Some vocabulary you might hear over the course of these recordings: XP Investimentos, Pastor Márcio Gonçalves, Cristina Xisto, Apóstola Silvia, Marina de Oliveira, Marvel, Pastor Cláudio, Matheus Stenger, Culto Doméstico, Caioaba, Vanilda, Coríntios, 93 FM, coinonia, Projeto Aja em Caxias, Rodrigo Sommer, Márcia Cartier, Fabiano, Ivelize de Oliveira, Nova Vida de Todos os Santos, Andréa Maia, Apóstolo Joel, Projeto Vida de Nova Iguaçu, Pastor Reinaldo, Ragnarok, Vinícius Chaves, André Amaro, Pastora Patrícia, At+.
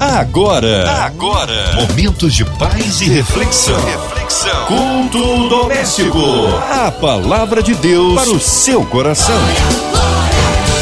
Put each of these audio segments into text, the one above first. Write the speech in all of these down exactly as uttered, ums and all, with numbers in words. Agora, agora, momentos de paz e reflexão. reflexão. Culto doméstico. A palavra de Deus para o seu coração.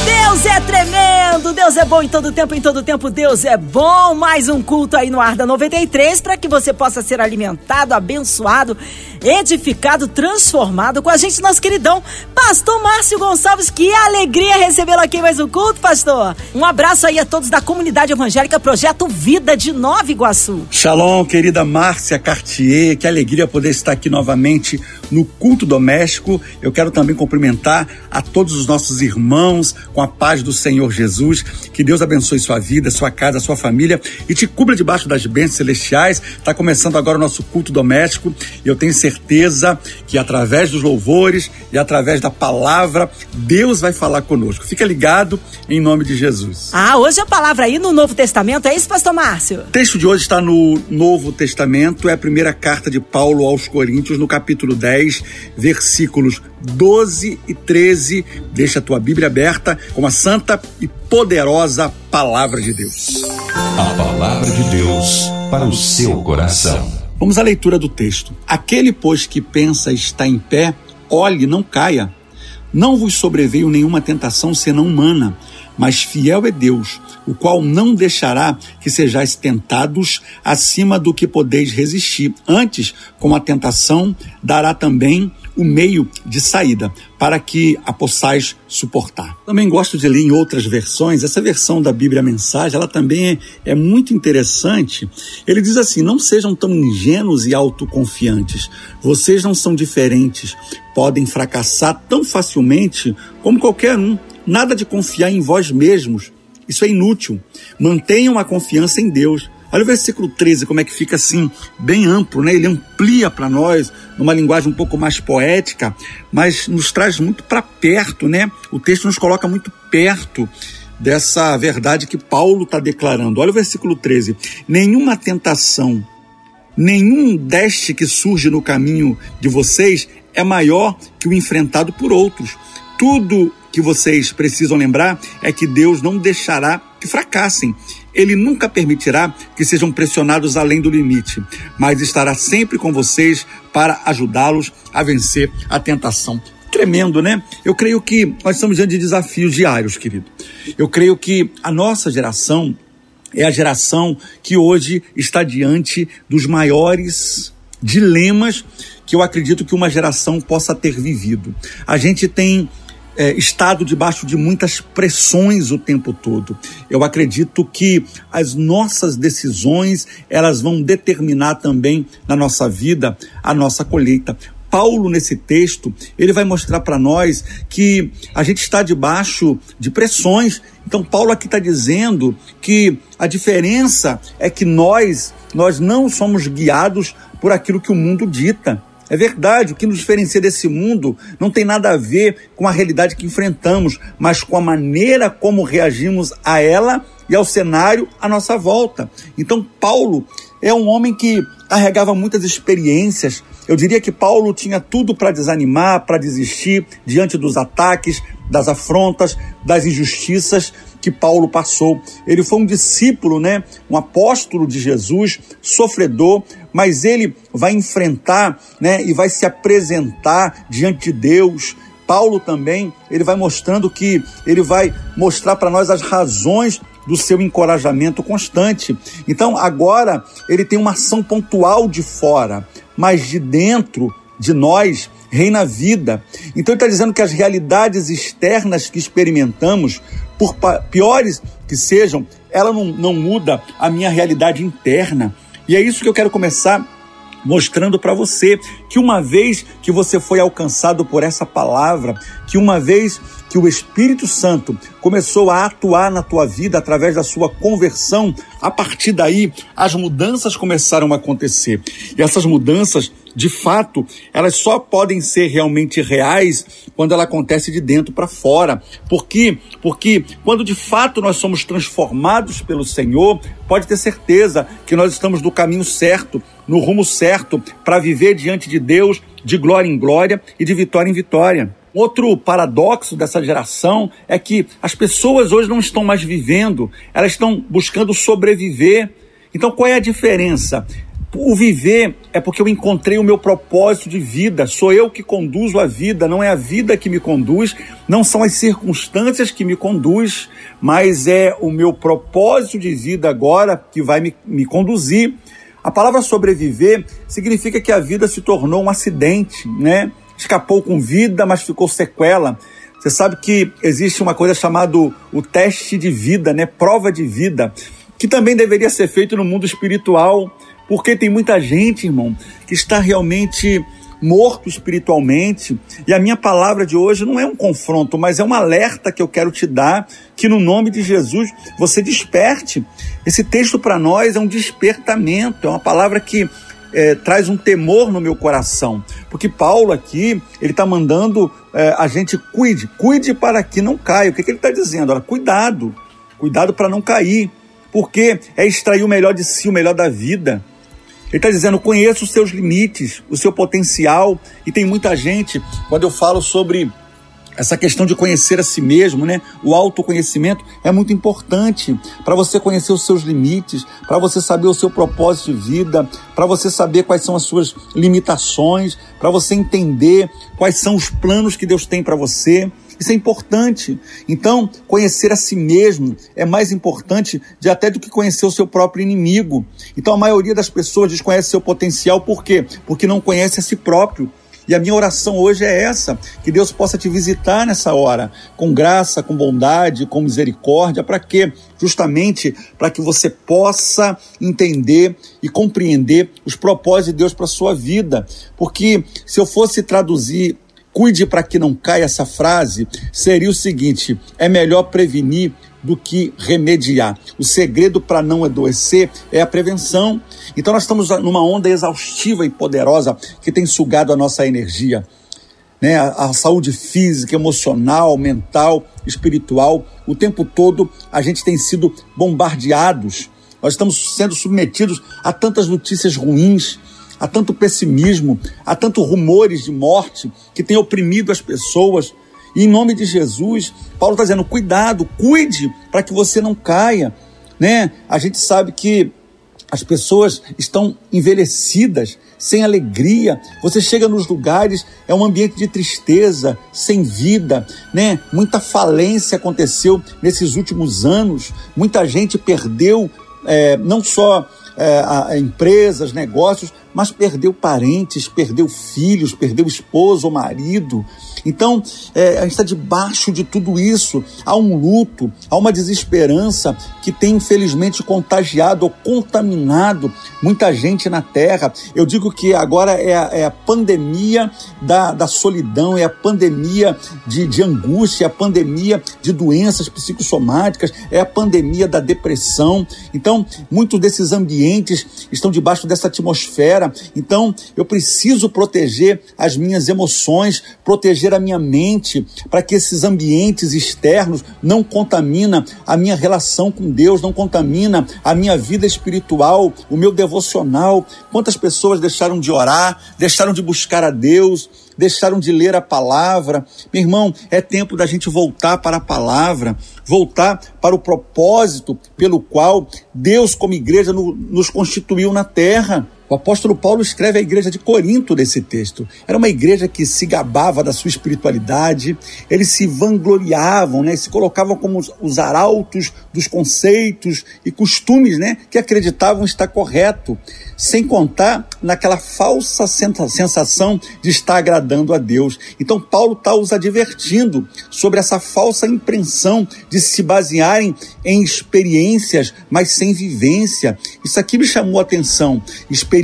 Deus é tremendo, Deus é bom em todo tempo, em todo tempo Deus é bom. Mais um culto aí no ar da noventa e três para que você possa ser alimentado, abençoado, edificado, transformado com a gente, nosso queridão Pastor Márcio Gonçalves. Que alegria recebê-lo aqui em mais um culto, pastor. Um abraço aí a todos da comunidade evangélica Projeto Vida de Nova Iguaçu. Shalom, querida Márcia Cartier, que alegria poder estar aqui novamente no culto doméstico. Eu quero também cumprimentar a todos os nossos irmãos com a paz do Senhor Jesus. Que Deus abençoe sua vida, sua casa, sua família e te cubra debaixo das bênçãos celestiais. Está começando agora o nosso culto doméstico e eu tenho certeza certeza que através dos louvores e através da palavra, Deus vai falar conosco. Fica ligado em nome de Jesus. Ah, hoje a palavra aí no Novo Testamento, é isso, pastor Márcio? O texto de hoje está no Novo Testamento, é a primeira carta de Paulo aos Coríntios, no capítulo dez, versículos doze e treze. Deixa a tua Bíblia aberta com a santa e poderosa palavra de Deus. A palavra de Deus para o seu coração. Vamos à leitura do texto. Aquele, pois, que pensa estar em pé, olhe, não caia. Não vos sobreveio nenhuma tentação senão humana, mas fiel é Deus, o qual não deixará que sejais tentados acima do que podeis resistir. Antes, com a tentação, dará também o meio de saída, para que a possais suportar. Também gosto de ler em outras versões. Essa versão da Bíblia Mensagem, ela também é, é muito interessante. Ele diz assim: não sejam tão ingênuos e autoconfiantes. Vocês não são diferentes. Podem fracassar tão facilmente como qualquer um. Nada de confiar em vós mesmos. Isso é inútil. Mantenham a confiança em Deus. Olha o versículo treze, como é que fica assim, bem amplo, né? Ele amplia para nós, numa linguagem um pouco mais poética, mas nos traz muito para perto, né? O texto nos coloca muito perto dessa verdade que Paulo está declarando. Olha o versículo treze. Nenhuma tentação, nenhum deste que surge no caminho de vocês é maior que o enfrentado por outros. Tudo que vocês precisam lembrar é que Deus não deixará que fracassem. Ele nunca permitirá que sejam pressionados além do limite, mas estará sempre com vocês para ajudá-los a vencer a tentação. Tremendo, né? Eu creio que nós estamos diante de desafios diários, querido. Eu creio que a nossa geração é a geração que hoje está diante dos maiores dilemas que eu acredito que uma geração possa ter vivido. A gente tem É, estado debaixo de muitas pressões o tempo todo. Eu acredito que as nossas decisões, elas vão determinar também na nossa vida a nossa colheita. Paulo, nesse texto, ele vai mostrar para nós que a gente está debaixo de pressões. Então, Paulo aqui está dizendo que a diferença é que nós, nós não somos guiados por aquilo que o mundo dita. É verdade, o que nos diferencia desse mundo não tem nada a ver com a realidade que enfrentamos, mas com a maneira como reagimos a ela e ao cenário à nossa volta. Então, Paulo é um homem que carregava muitas experiências. Eu diria que Paulo tinha tudo para desanimar, para desistir diante dos ataques, das afrontas, das injustiças que Paulo passou. Ele foi um discípulo, né? Um apóstolo de Jesus, sofredor, mas ele vai enfrentar, né? E vai se apresentar diante de Deus. Paulo também, ele vai mostrando que ele vai mostrar para nós as razões do seu encorajamento constante. Então, agora, ele tem uma ação pontual de fora, mas de dentro de nós reina a vida. Então, ele está dizendo que as realidades externas que experimentamos, por piores que sejam, ela não, não muda a minha realidade interna. E é isso que eu quero começar mostrando para você, que uma vez que você foi alcançado por essa palavra, que uma vez que o Espírito Santo começou a atuar na tua vida através da sua conversão, a partir daí as mudanças começaram a acontecer. E essas mudanças, de fato, elas só podem ser realmente reais quando ela acontece de dentro para fora. Por quê? Porque quando de fato nós somos transformados pelo Senhor, pode ter certeza que nós estamos no caminho certo, no rumo certo, para viver diante de Deus de glória em glória e de vitória em vitória. Outro paradoxo dessa geração é que as pessoas hoje não estão mais vivendo, elas estão buscando sobreviver. Então, qual é a diferença? O viver é porque eu encontrei o meu propósito de vida, sou eu que conduzo a vida, não é a vida que me conduz, não são as circunstâncias que me conduz, mas é o meu propósito de vida agora que vai me, me conduzir. A palavra sobreviver significa que a vida se tornou um acidente, né? Escapou com vida, mas ficou sequela. Você sabe que existe uma coisa chamada o teste de vida, né? Prova de vida, que também deveria ser feito no mundo espiritual, porque tem muita gente, irmão, que está realmente morto espiritualmente. E a minha palavra de hoje não é um confronto, mas é um alerta que eu quero te dar, que no nome de Jesus você desperte. Esse texto para nós é um despertamento, é uma palavra que é, traz um temor no meu coração, porque Paulo aqui, ele está mandando é, a gente cuide, cuide para que não caia. O que, que ele está dizendo? Olha, cuidado, cuidado para não cair, porque é extrair o melhor de si, o melhor da vida. Ele está dizendo, conheça os seus limites, o seu potencial. E tem muita gente, quando eu falo sobre essa questão de conhecer a si mesmo, né? O autoconhecimento é muito importante para você conhecer os seus limites, para você saber o seu propósito de vida, para você saber quais são as suas limitações, para você entender quais são os planos que Deus tem para você. Isso é importante. Então, conhecer a si mesmo é mais importante de até do que conhecer o seu próprio inimigo. Então, a maioria das pessoas desconhece seu potencial. Por quê? Porque não conhece a si próprio. E a minha oração hoje é essa, que Deus possa te visitar nessa hora, com graça, com bondade, com misericórdia. Para quê? Justamente para que você possa entender e compreender os propósitos de Deus para a sua vida. Porque se eu fosse traduzir cuide para que não caia essa frase, seria o seguinte: é melhor prevenir do que remediar. O segredo para não adoecer é a prevenção. Então nós estamos numa onda exaustiva e poderosa que tem sugado a nossa energia, né? A, a saúde física, emocional, mental, espiritual. O tempo todo a gente tem sido bombardeados. Nós estamos sendo submetidos a tantas notícias ruins, há tanto pessimismo, há tanto rumores de morte que tem oprimido as pessoas. E em nome de Jesus, Paulo está dizendo, cuidado, cuide para que você não caia, né? A gente sabe que as pessoas estão envelhecidas, sem alegria. Você chega nos lugares, é um ambiente de tristeza, sem vida, né? Muita falência aconteceu nesses últimos anos. Muita gente perdeu é, não só... É, a, a empresas, negócios, mas perdeu parentes, perdeu filhos, perdeu esposo ou marido. Então, é, a gente está debaixo de tudo isso. Há um luto, há uma desesperança que tem, infelizmente, contagiado ou contaminado muita gente na Terra. Eu digo que agora é a, é a pandemia da, da solidão, é a pandemia de, de angústia, é a pandemia de doenças psicossomáticas, é a pandemia da depressão. Então, muitos desses ambientes estão debaixo dessa atmosfera. Então eu preciso proteger as minhas emoções, proteger a minha mente, para que esses ambientes externos não contaminem a minha relação com Deus, não contaminem a minha vida espiritual, o meu devocional. Quantas pessoas deixaram de orar, deixaram de buscar a Deus, deixaram de ler a palavra. Meu irmão, é tempo da gente voltar para a palavra, voltar para o propósito pelo qual Deus, como igreja, no, nos constituiu na terra. O apóstolo Paulo escreve à igreja de Corinto nesse texto. Era uma igreja que se gabava da sua espiritualidade, eles se vangloriavam, né? Se colocavam como os, os arautos dos conceitos e costumes, né? Que acreditavam estar correto, sem contar naquela falsa sensação de estar agradando a Deus. Então Paulo está os advertindo sobre essa falsa impressão de se basearem em experiências, mas sem vivência. Isso aqui me chamou a atenção. Experiência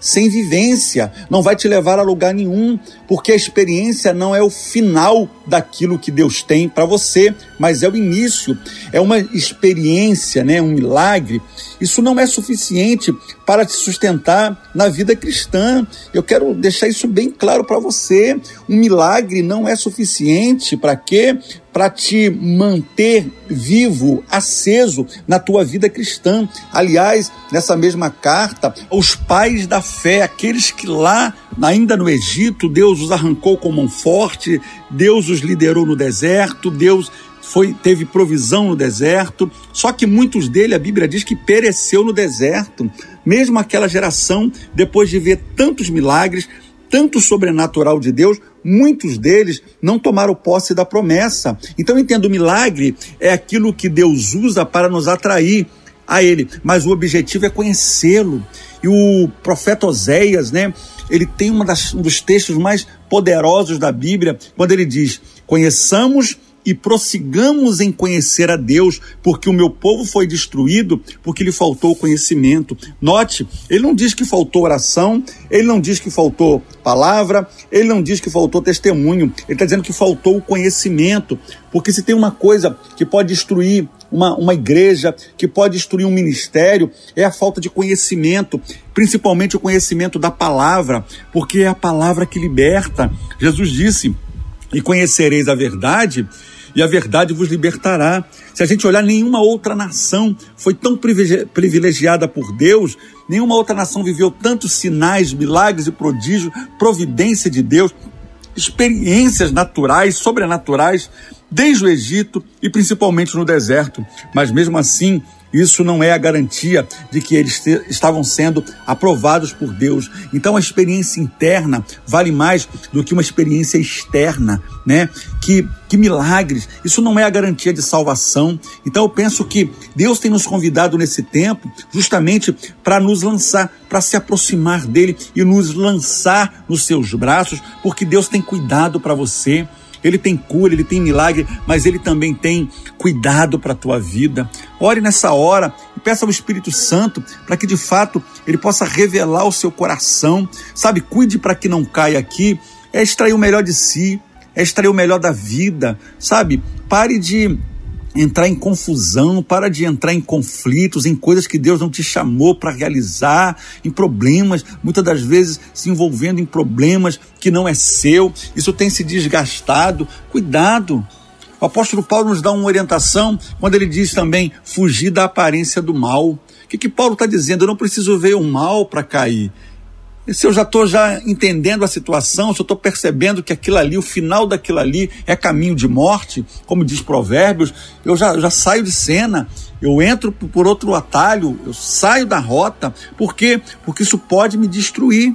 sem vivência não vai te levar a lugar nenhum, porque a experiência não é o final daquilo que Deus tem para você, mas é o início, é uma experiência, né, um milagre. Isso não é suficiente para te sustentar na vida cristã. Eu quero deixar isso bem claro para você. Um milagre não é suficiente para quê? Para te manter vivo, aceso na tua vida cristã. Aliás, nessa mesma carta, os pais da fé, aqueles que lá, ainda no Egito, Deus os arrancou com mão forte, Deus os liderou no deserto, Deus foi, teve provisão no deserto, só que muitos dele, a Bíblia diz que pereceu no deserto. Mesmo aquela geração, depois de ver tantos milagres, tanto sobrenatural de Deus, muitos deles não tomaram posse da promessa. Então, entendo, o milagre é aquilo que Deus usa para nos atrair a Ele, mas o objetivo é conhecê-lo. E o profeta Oséias, né, ele tem uma das, um dos textos mais poderosos da Bíblia, quando ele diz: conheçamos e prossigamos em conhecer a Deus, porque o meu povo foi destruído, porque lhe faltou conhecimento. Note, ele não diz que faltou oração, ele não diz que faltou palavra, ele não diz que faltou testemunho, ele está dizendo que faltou o conhecimento, porque se tem uma coisa que pode destruir uma, uma igreja, que pode destruir um ministério, é a falta de conhecimento, principalmente o conhecimento da palavra, porque é a palavra que liberta. Jesus disse: e conhecereis a verdade, e a verdade vos libertará. Se a gente olhar, nenhuma outra nação foi tão privilegiada por Deus, nenhuma outra nação viveu tantos sinais, milagres e prodígios, providência de Deus, experiências naturais, sobrenaturais, desde o Egito e principalmente no deserto. Mas mesmo assim, isso não é a garantia de que eles te, estavam sendo aprovados por Deus. Então a experiência interna vale mais do que uma experiência externa, né? Que, que milagres, isso não é a garantia de salvação. Então eu penso que Deus tem nos convidado nesse tempo justamente para nos lançar, para se aproximar dele e nos lançar nos seus braços, porque Deus tem cuidado para você. Ele tem cura, ele tem milagre, mas ele também tem cuidado para a tua vida. Ore nessa hora e peça ao Espírito Santo para que de fato ele possa revelar o seu coração. Sabe, cuide para que não caia aqui. É extrair o melhor de si, é extrair o melhor da vida, sabe? Pare de entrar em confusão, para de entrar em conflitos, em coisas que Deus não te chamou para realizar, em problemas, muitas das vezes se envolvendo em problemas que não é seu. Isso tem se desgastado. Cuidado! O apóstolo Paulo nos dá uma orientação quando ele diz também: fugir da aparência do mal. O que que Paulo está dizendo? Eu não preciso ver o mal para cair. Se eu já estou já entendendo a situação, se eu estou percebendo que aquilo ali, o final daquilo ali é caminho de morte, como diz Provérbios, eu já, eu já saio de cena, eu entro por outro atalho, eu saio da rota. Por quê? Porque isso pode me destruir.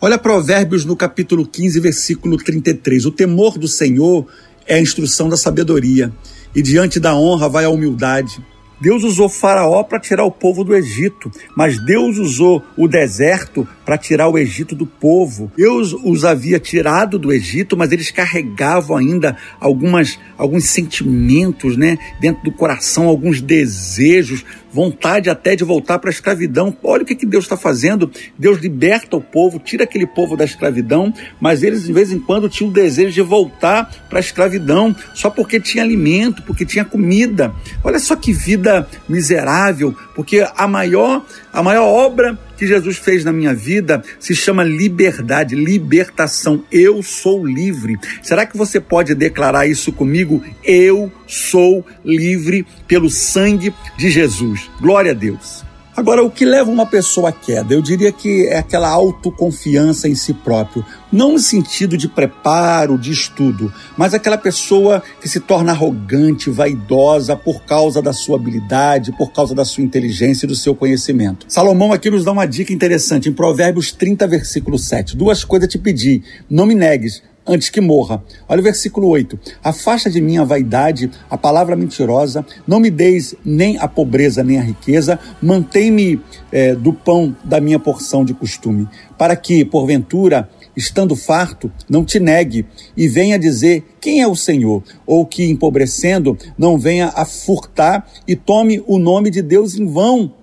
Olha Provérbios no capítulo quinze, versículo trinta e três. O temor do Senhor é a instrução da sabedoria, e diante da honra vai a humildade. Deus usou Faraó para tirar o povo do Egito, mas Deus usou o deserto para tirar o Egito do povo. Deus os havia tirado do Egito, mas eles carregavam ainda algumas, alguns sentimentos, né, dentro do coração, alguns desejos, vontade até de voltar para a escravidão. Olha o que, que Deus está fazendo. Deus liberta o povo, tira aquele povo da escravidão, mas eles de vez em quando tinham o desejo de voltar para a escravidão, só porque tinha alimento, porque tinha comida. Olha só que vida miserável, porque a maior, a maior obra que Jesus fez na minha vida se chama liberdade, libertação. Eu sou livre. Será que você pode declarar isso comigo? Eu sou livre pelo sangue de Jesus. Glória a Deus. Agora, o que leva uma pessoa à queda? Eu diria que é aquela autoconfiança em si próprio. Não no sentido de preparo, de estudo, mas aquela pessoa que se torna arrogante, vaidosa por causa da sua habilidade, por causa da sua inteligência e do seu conhecimento. Salomão aqui nos dá uma dica interessante, em Provérbios trinta, versículo sete. Duas coisas te pedi, não me negues antes que morra. Olha o versículo oito. Afasta de mim a vaidade, a palavra mentirosa, não me deis nem a pobreza nem a riqueza, mantém-me eh, do pão da minha porção de costume, para que, porventura, estando farto, não te negue e venha dizer quem é o Senhor, ou que, empobrecendo, não venha a furtar e tome o nome de Deus em vão.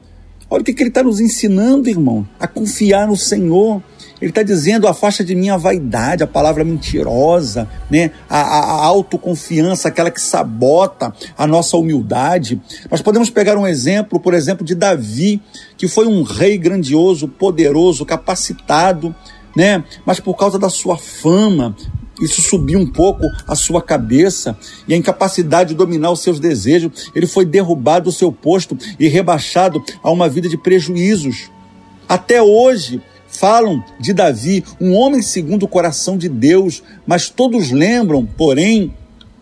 Olha o que, que ele está nos ensinando, irmão, a confiar no Senhor. Ele está dizendo: afasta de mim a vaidade, a palavra mentirosa, né? a, a, a autoconfiança, aquela que sabota a nossa humildade. Nós podemos pegar um exemplo, por exemplo, de Davi, que foi um rei grandioso, poderoso, capacitado, né? Mas por causa da sua fama, isso subiu um pouco a sua cabeça, e a incapacidade de dominar os seus desejos, ele foi derrubado do seu posto e rebaixado a uma vida de prejuízos. Até hoje falam de Davi, um homem segundo o coração de Deus, mas todos lembram, porém,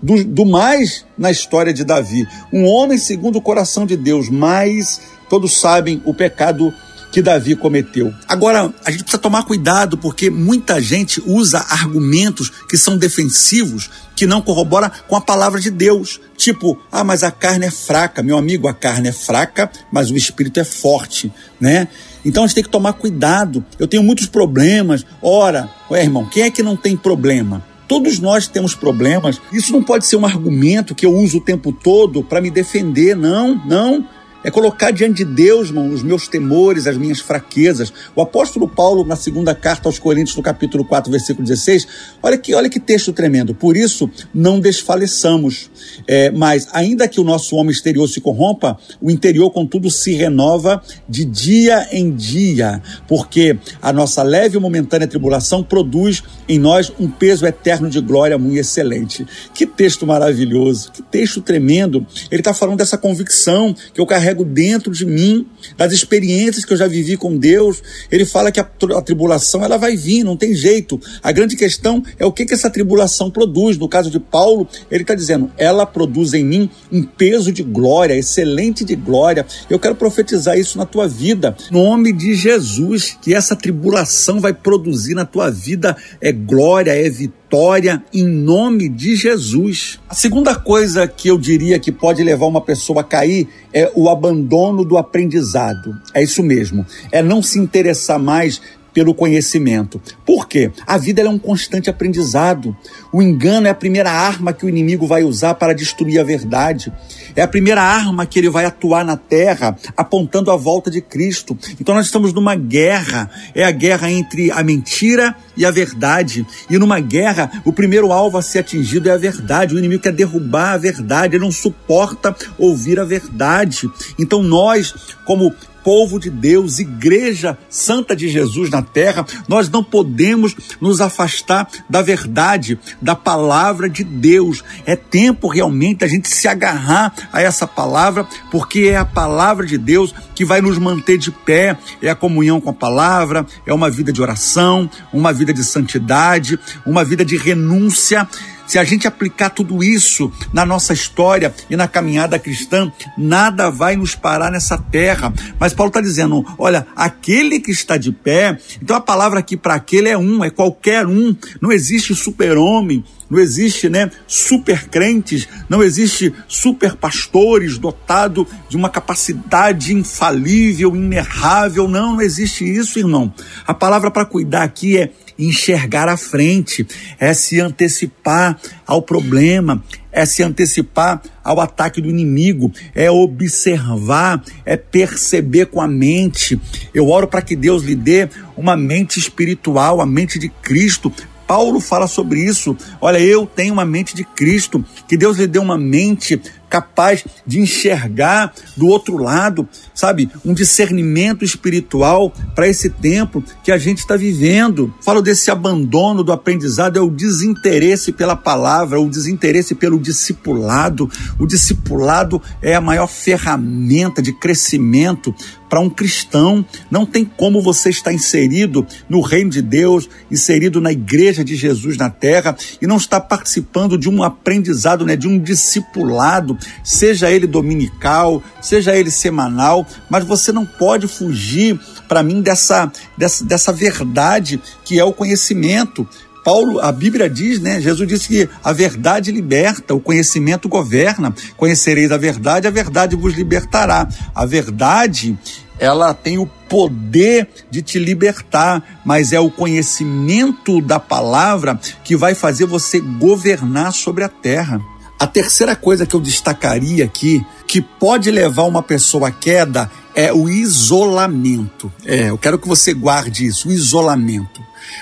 do, do mais na história de Davi. Um homem segundo o coração de Deus, mas todos sabem o pecado que Davi cometeu. Agora, a gente precisa tomar cuidado, porque muita gente usa argumentos que são defensivos, que não corrobora com a palavra de Deus. Tipo, ah, mas a carne é fraca. Meu amigo, a carne é fraca, mas o espírito é forte, né? Então a gente tem que tomar cuidado. Eu tenho muitos problemas. Ora, ué, irmão, quem é que não tem problema? Todos nós temos problemas. Isso não pode ser um argumento que eu uso o tempo todo para me defender, não, não. É colocar diante de Deus, irmão, os meus temores, as minhas fraquezas. O apóstolo Paulo, na segunda carta aos Coríntios, no capítulo quatro, versículo dezesseis, olha que, olha que texto tremendo. Por isso, não desfaleçamos. É, mas, ainda que o nosso homem exterior se corrompa, o interior, contudo, se renova de dia em dia, porque a nossa leve e momentânea tribulação produz em nós um peso eterno de glória muito excelente. Que texto maravilhoso, que texto tremendo. Ele está falando dessa convicção que eu carrego dentro de mim, das experiências que eu já vivi com Deus. Ele fala que a, a tribulação, ela vai vir, não tem jeito. A grande questão é o que, que essa tribulação produz. No caso de Paulo, ele está dizendo, ela produz em mim um peso de glória, excelente de glória. Eu quero profetizar isso na tua vida, no nome de Jesus, que essa tribulação vai produzir na tua vida é glória, é vitória, Vitória em nome de Jesus. A segunda coisa que eu diria que pode levar uma pessoa a cair é o abandono do aprendizado. É isso mesmo, é não se interessar mais pelo conhecimento. Por quê? A vida ela é um constante aprendizado. O engano é a primeira arma que o inimigo vai usar para destruir a verdade. É a primeira arma que ele vai atuar na terra, apontando a volta de Cristo. Então nós estamos numa guerra. É a guerra entre a mentira e a verdade. E numa guerra, o primeiro alvo a ser atingido é a verdade. O inimigo quer derrubar a verdade. Ele não suporta ouvir a verdade. Então nós, como povo de Deus, igreja santa de Jesus na terra, nós não podemos nos afastar da verdade, da palavra de Deus. É tempo realmente a gente se agarrar a essa palavra, porque é a palavra de Deus que vai nos manter de pé. É a comunhão com a palavra, é uma vida de oração, uma vida de santidade, uma vida de renúncia. Se a gente aplicar tudo isso na nossa história e na caminhada cristã, nada vai nos parar nessa terra. Mas Paulo está dizendo, olha, aquele que está de pé, então a palavra aqui para aquele é um, é qualquer um, não existe super-homem, não existe, né, super-crentes, não existe super-pastores dotados de uma capacidade infalível, inerrável, não, não existe isso, irmão. A palavra para cuidar aqui é enxergar à frente, é se antecipar ao problema, é se antecipar ao ataque do inimigo, é observar, é perceber com a mente. Eu oro para que Deus lhe dê uma mente espiritual, a mente de Cristo. Paulo fala sobre isso. Olha, eu tenho uma mente de Cristo, que Deus lhe deu uma mente capaz de enxergar do outro lado, sabe? Um discernimento espiritual para esse tempo que a gente está vivendo. Falo desse abandono do aprendizado, é o desinteresse pela palavra, o desinteresse pelo discipulado. O discipulado é a maior ferramenta de crescimento para um cristão. Não tem como você estar inserido no reino de Deus, inserido na igreja de Jesus na terra, e não estar participando de um aprendizado, né, de um discipulado, seja ele dominical, seja ele semanal, mas você não pode fugir, para mim, dessa, dessa, dessa verdade que é o conhecimento. Paulo, a Bíblia diz, né? Jesus disse que a verdade liberta, o conhecimento governa. Conhecereis a verdade, a verdade vos libertará. A verdade, ela tem o poder de te libertar, mas é o conhecimento da palavra que vai fazer você governar sobre a terra. A terceira coisa que eu destacaria aqui, que pode levar uma pessoa à queda, é é o isolamento. É, eu quero que você guarde isso, o isolamento.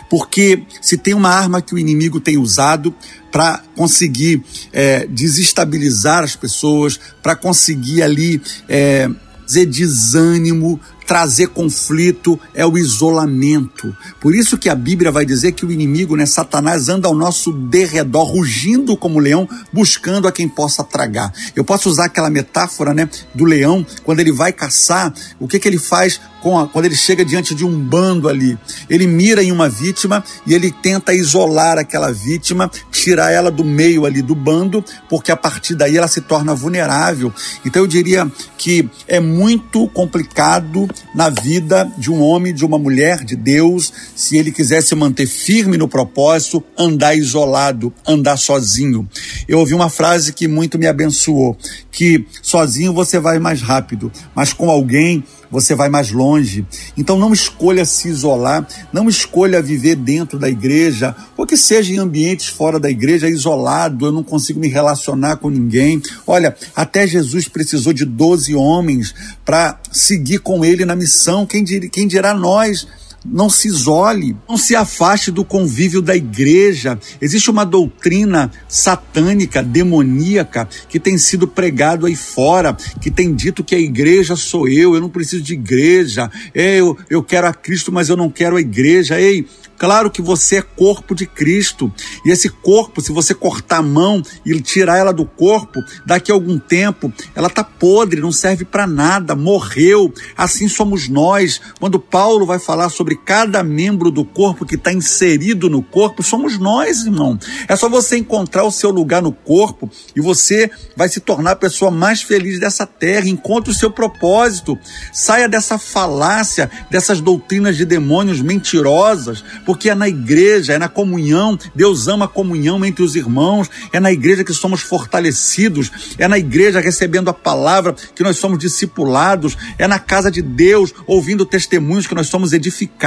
Porque se tem uma arma que o inimigo tem usado para conseguir é, desestabilizar as pessoas, para conseguir ali é, dizer desânimo, trazer conflito, é o isolamento. Por isso que a Bíblia vai dizer que o inimigo, né, Satanás, anda ao nosso derredor, rugindo como leão, buscando a quem possa tragar. Eu posso usar aquela metáfora, né, do leão, quando ele vai caçar, o que que ele faz com a, quando ele chega diante de um bando ali? Ele mira em uma vítima e ele tenta isolar aquela vítima, tirar ela do meio ali do bando, porque a partir daí ela se torna vulnerável. Então eu diria que é muito complicado na vida de um homem, de uma mulher de Deus, se ele quiser se manter firme no propósito, andar isolado, andar sozinho. Eu ouvi uma frase que muito me abençoou, que sozinho você vai mais rápido, mas com alguém você vai mais longe. Então não escolha se isolar, não escolha viver dentro da igreja, ou que seja em ambientes fora da igreja, isolado, eu não consigo me relacionar com ninguém. Olha, até Jesus precisou de doze homens para seguir com ele na missão. Quem dir, quem dirá nós? Não se isole, não se afaste do convívio da igreja. Existe uma doutrina satânica, demoníaca, que tem sido pregado aí fora, que tem dito que a igreja sou eu, eu não preciso de igreja, eu, eu quero a Cristo, mas eu não quero a igreja. Ei, claro que você é corpo de Cristo, e esse corpo, se você cortar a mão e tirar ela do corpo, daqui a algum tempo ela está podre, não serve para nada, morreu. Assim somos nós. Quando Paulo vai falar sobre cada membro do corpo que está inserido no corpo, somos nós, irmão. É só você encontrar o seu lugar no corpo e você vai se tornar a pessoa mais feliz dessa terra. Encontre o seu propósito, saia dessa falácia, dessas doutrinas de demônios mentirosas. Porque é na igreja, é na comunhão, Deus ama a comunhão entre os irmãos, é na igreja que somos fortalecidos, é na igreja recebendo a palavra que nós somos discipulados, é na casa de Deus, ouvindo testemunhos que nós somos edificados.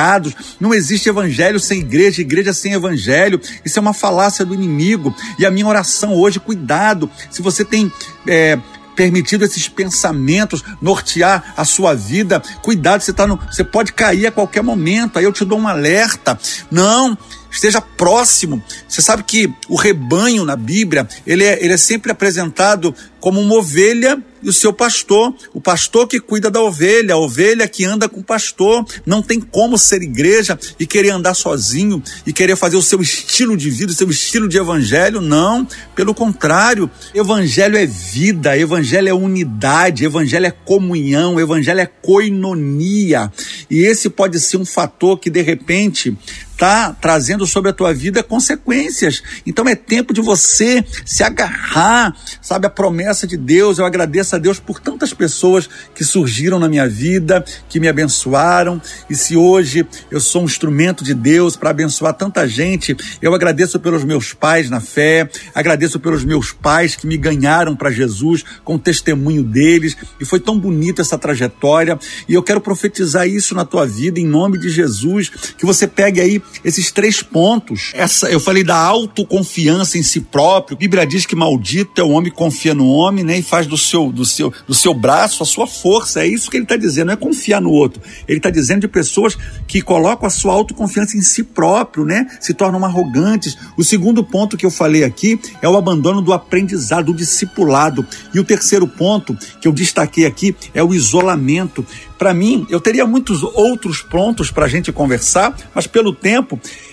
Não existe evangelho sem igreja, igreja sem evangelho. Isso é uma falácia do inimigo. E a minha oração hoje, cuidado, se você tem... É, permitido esses pensamentos nortear a sua vida, cuidado, você, tá no, você pode cair a qualquer momento. Aí eu te dou um alerta, não, esteja próximo. Você sabe que o rebanho na Bíblia, ele é, ele é sempre apresentado como uma ovelha e o seu pastor, o pastor que cuida da ovelha, a ovelha que anda com o pastor. Não tem como ser igreja e querer andar sozinho, e querer fazer o seu estilo de vida, o seu estilo de evangelho. Não, pelo contrário, evangelho é vida, evangelho é unidade, evangelho é comunhão, evangelho é coinonia, e esse pode ser um fator que de repente está trazendo sobre a tua vida consequências. Então é tempo de você se agarrar, sabe, a promessa de Deus. Eu agradeço a Deus por tantas pessoas que surgiram na minha vida, que me abençoaram, e se hoje eu sou um instrumento de Deus para abençoar tanta gente, eu agradeço pelos meus pais na fé, agradeço pelos meus pais que me ganharam para Jesus com o testemunho deles, e foi tão bonita essa trajetória, e eu quero profetizar isso na tua vida, em nome de Jesus, que você pegue aí esses três pontos. Essa, eu falei da autoconfiança em si próprio. A Bíblia diz que maldito é o homem que confia no homem, né, e faz do seu Do seu, do seu braço a sua força. É isso que ele está dizendo, não é confiar no outro. Ele está dizendo de pessoas que colocam a sua autoconfiança em si próprio, né? Se tornam arrogantes. O segundo ponto que eu falei aqui é o abandono do aprendizado, do discipulado. E o terceiro ponto que eu destaquei aqui é o isolamento. Para mim, eu teria muitos outros pontos para a gente conversar, mas pelo tempo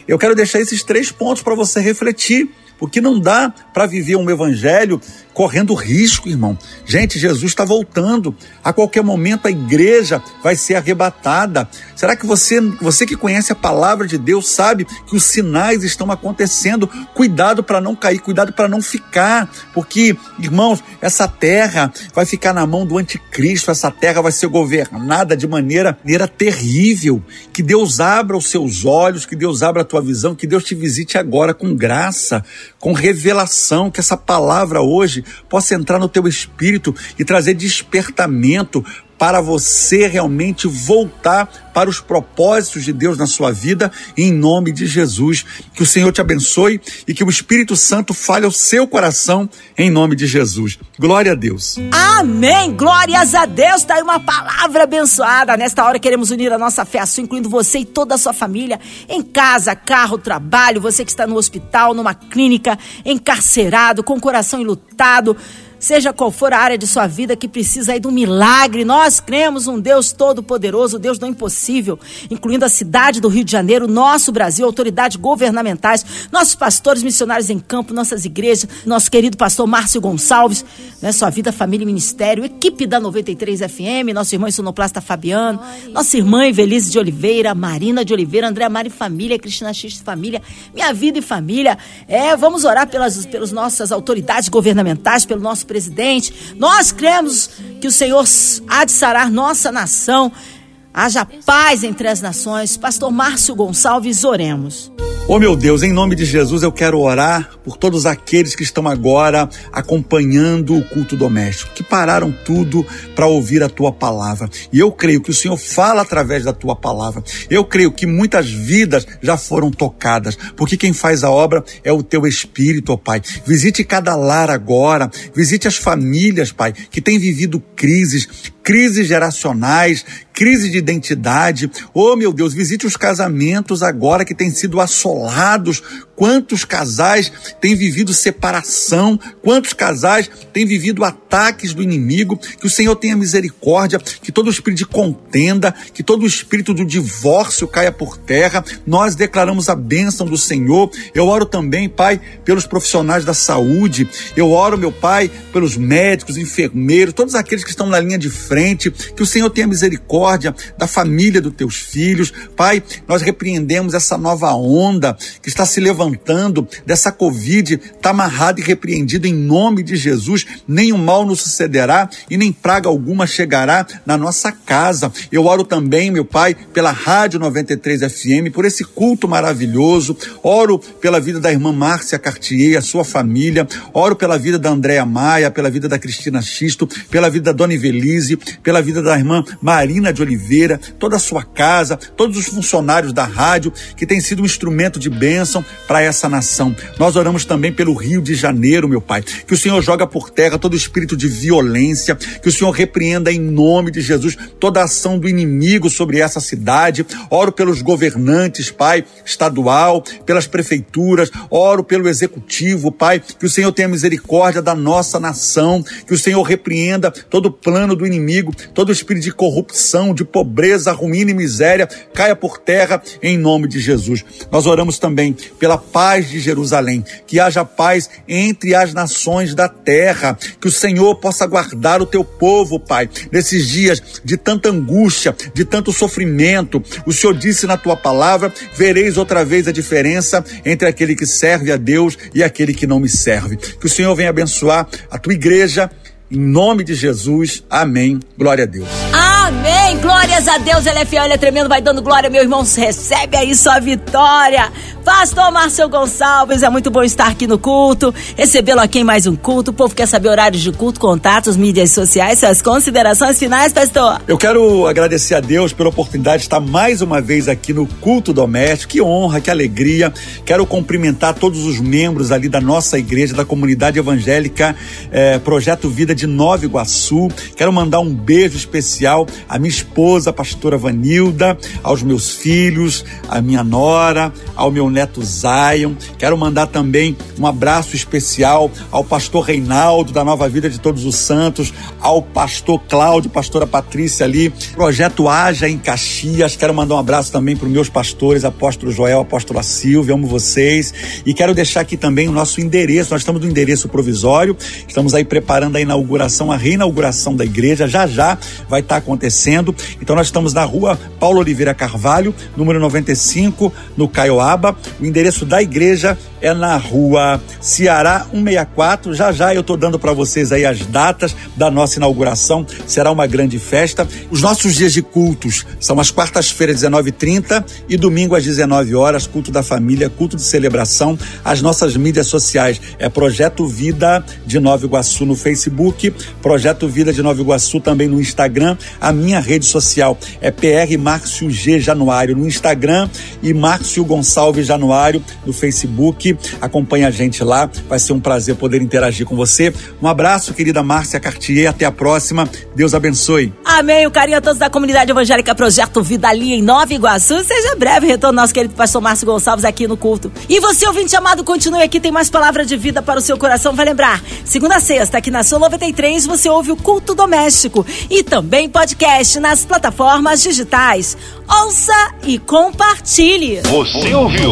eu quero deixar esses três pontos para você refletir. Porque não dá para viver um evangelho correndo risco, irmão. Gente, Jesus está voltando. A qualquer momento a igreja vai ser arrebatada. Será que você, você que conhece a palavra de Deus sabe que os sinais estão acontecendo? Cuidado para não cair, cuidado para não ficar. Porque, irmãos, essa terra vai ficar na mão do anticristo. Essa terra vai ser governada de maneira, maneira terrível. Que Deus abra os seus olhos, que Deus abra a tua visão, que Deus te visite agora com graça, com revelação, que essa palavra hoje possa entrar no teu espírito e trazer despertamento, para você realmente voltar para os propósitos de Deus na sua vida, em nome de Jesus. Que o Senhor te abençoe e que o Espírito Santo fale ao seu coração, em nome de Jesus. Glória a Deus. Amém, glórias a Deus. Tá aí uma palavra abençoada. Nesta hora queremos unir a nossa fé, incluindo você e toda a sua família, em casa, carro, trabalho, você que está no hospital, numa clínica, encarcerado, com o coração enlutado, seja qual for a área de sua vida que precisa aí de um milagre. Nós cremos um Deus todo-poderoso, Deus do impossível, incluindo a cidade do Rio de Janeiro, nosso Brasil, autoridades governamentais, nossos pastores, missionários em campo, nossas igrejas, nosso querido pastor Márcio Gonçalves, né, sua vida, família e ministério, equipe da noventa e três F M, nosso irmão sonoplasta Fabiano, nossa irmã Ivelize de Oliveira, Marina de Oliveira, André Amaro e família, Cristina Xisto e família, minha vida e família. É, vamos orar pelas, pelas nossas autoridades governamentais, pelo nosso presidente. Nós cremos que o Senhor há de sarar nossa nação, haja paz entre as nações. Pastor Márcio Gonçalves, oremos. Oh meu Deus, em nome de Jesus eu quero orar por todos aqueles que estão agora acompanhando o culto doméstico, que pararam tudo para ouvir a tua palavra. E eu creio que o Senhor fala através da tua palavra. Eu creio que muitas vidas já foram tocadas, porque quem faz a obra é o teu Espírito, ó Pai. Visite cada lar agora, visite as famílias, Pai, que têm vivido crises, crises geracionais, crise de identidade. Oh meu Deus, visite os casamentos agora que têm sido assolados. Quantos casais têm vivido separação, quantos casais têm vivido ataques do inimigo. Que o Senhor tenha misericórdia, que todo espírito de contenda, que todo espírito do divórcio caia por terra. Nós declaramos a bênção do Senhor. Eu oro também, Pai, pelos profissionais da saúde. Eu oro, meu Pai, pelos médicos, enfermeiros, todos aqueles que estão na linha de frente. Que o Senhor tenha misericórdia da família dos teus filhos. Pai, nós repreendemos essa nova onda que está se levantando dessa Covid, está amarrado e repreendido em nome de Jesus. Nenhum mal nos sucederá e nem praga alguma chegará na nossa casa. Eu oro também, meu Pai, pela Rádio noventa e três F M, por esse culto maravilhoso. Oro pela vida da irmã Márcia Cartier, a sua família. Oro pela vida da Andréa Maia, pela vida da Cristina Xisto, pela vida da Dona Ivelize, pela vida da irmã Marina de Oliveira, toda a sua casa, todos os funcionários da rádio que tem sido um instrumento de bênção para essa nação. Nós oramos também pelo Rio de Janeiro, meu Pai, que o Senhor joga por terra todo espírito de violência, que o Senhor repreenda em nome de Jesus toda a ação do inimigo sobre essa cidade. Oro pelos governantes, Pai, estadual, pelas prefeituras, oro pelo executivo, Pai, que o Senhor tenha misericórdia da nossa nação, que o Senhor repreenda todo plano do inimigo, todo espírito de corrupção, de pobreza, ruína e miséria, caia por terra em nome de Jesus. Nós oramos também pela paz de Jerusalém, que haja paz entre as nações da terra, que o Senhor possa guardar o teu povo, Pai, nesses dias de tanta angústia, de tanto sofrimento. O Senhor disse na tua palavra: vereis outra vez a diferença entre aquele que serve a Deus e aquele que não me serve. Que o Senhor venha abençoar a tua igreja, em nome de Jesus, amém, glória a Deus. Amém, glórias a Deus, ele é fiel, ele é tremendo, vai dando glória, meu irmão, recebe aí sua vitória. Pastor Márcio Gonçalves, é muito bom estar aqui no culto, recebê-lo aqui em mais um culto. O povo quer saber horários de culto, contatos, mídias sociais, suas considerações finais, pastor. Eu quero agradecer a Deus pela oportunidade de estar mais uma vez aqui no culto doméstico, que honra, que alegria. Quero cumprimentar todos os membros ali da nossa igreja, da comunidade evangélica, eh, Projeto Vida de Nova Iguaçu. Quero mandar um beijo especial à minha esposa, a pastora Vanilda, aos meus filhos, à minha nora, ao meu neto Zion. Quero mandar também um abraço especial ao pastor Reinaldo, da Nova Vida de Todos os Santos, ao pastor Cláudio, pastora Patrícia ali, Projeto Aja em Caxias. Quero mandar um abraço também para os meus pastores, Apóstolo Joel, Apóstola Silvia, amo vocês. E quero deixar aqui também o nosso endereço. Nós estamos no endereço provisório, estamos aí preparando a inauguração a reinauguração da igreja, já já vai estar acontecendo. Então nós estamos na rua Paulo Oliveira Carvalho, número noventa e cinco, no Caioaba, O endereço da igreja é na rua Ceará cento e sessenta e quatro. Já já eu estou dando para vocês aí as datas da nossa inauguração. Será uma grande festa. Os nossos dias de cultos são as quartas-feiras, dezenove e trinta, e domingo às dezenove horas, culto da família, culto de celebração. As nossas mídias sociais é Projeto Vida de Nova Iguaçu no Facebook, Projeto Vida de Nova Iguaçu também no Instagram. A minha rede social é P R Márcio G Januário no Instagram e Márcio Gonçalves Januário no Facebook. Acompanha a gente lá, vai ser um prazer poder interagir com você. Um abraço, querida Márcia Cartier, até a próxima. Deus abençoe. Amém, o carinho a todos da comunidade evangélica Projeto Vida ali em Nova Iguaçu. Seja breve retorno nosso querido pastor Márcio Gonçalves aqui no culto. E você, ouvinte amado, continue aqui, tem mais palavra de vida para o seu coração. Vai lembrar, segunda a sexta, aqui na Sua noventa e três, você ouve o Culto Doméstico e também podcast nas plataformas digitais. Ouça e compartilhe. Você ouviu?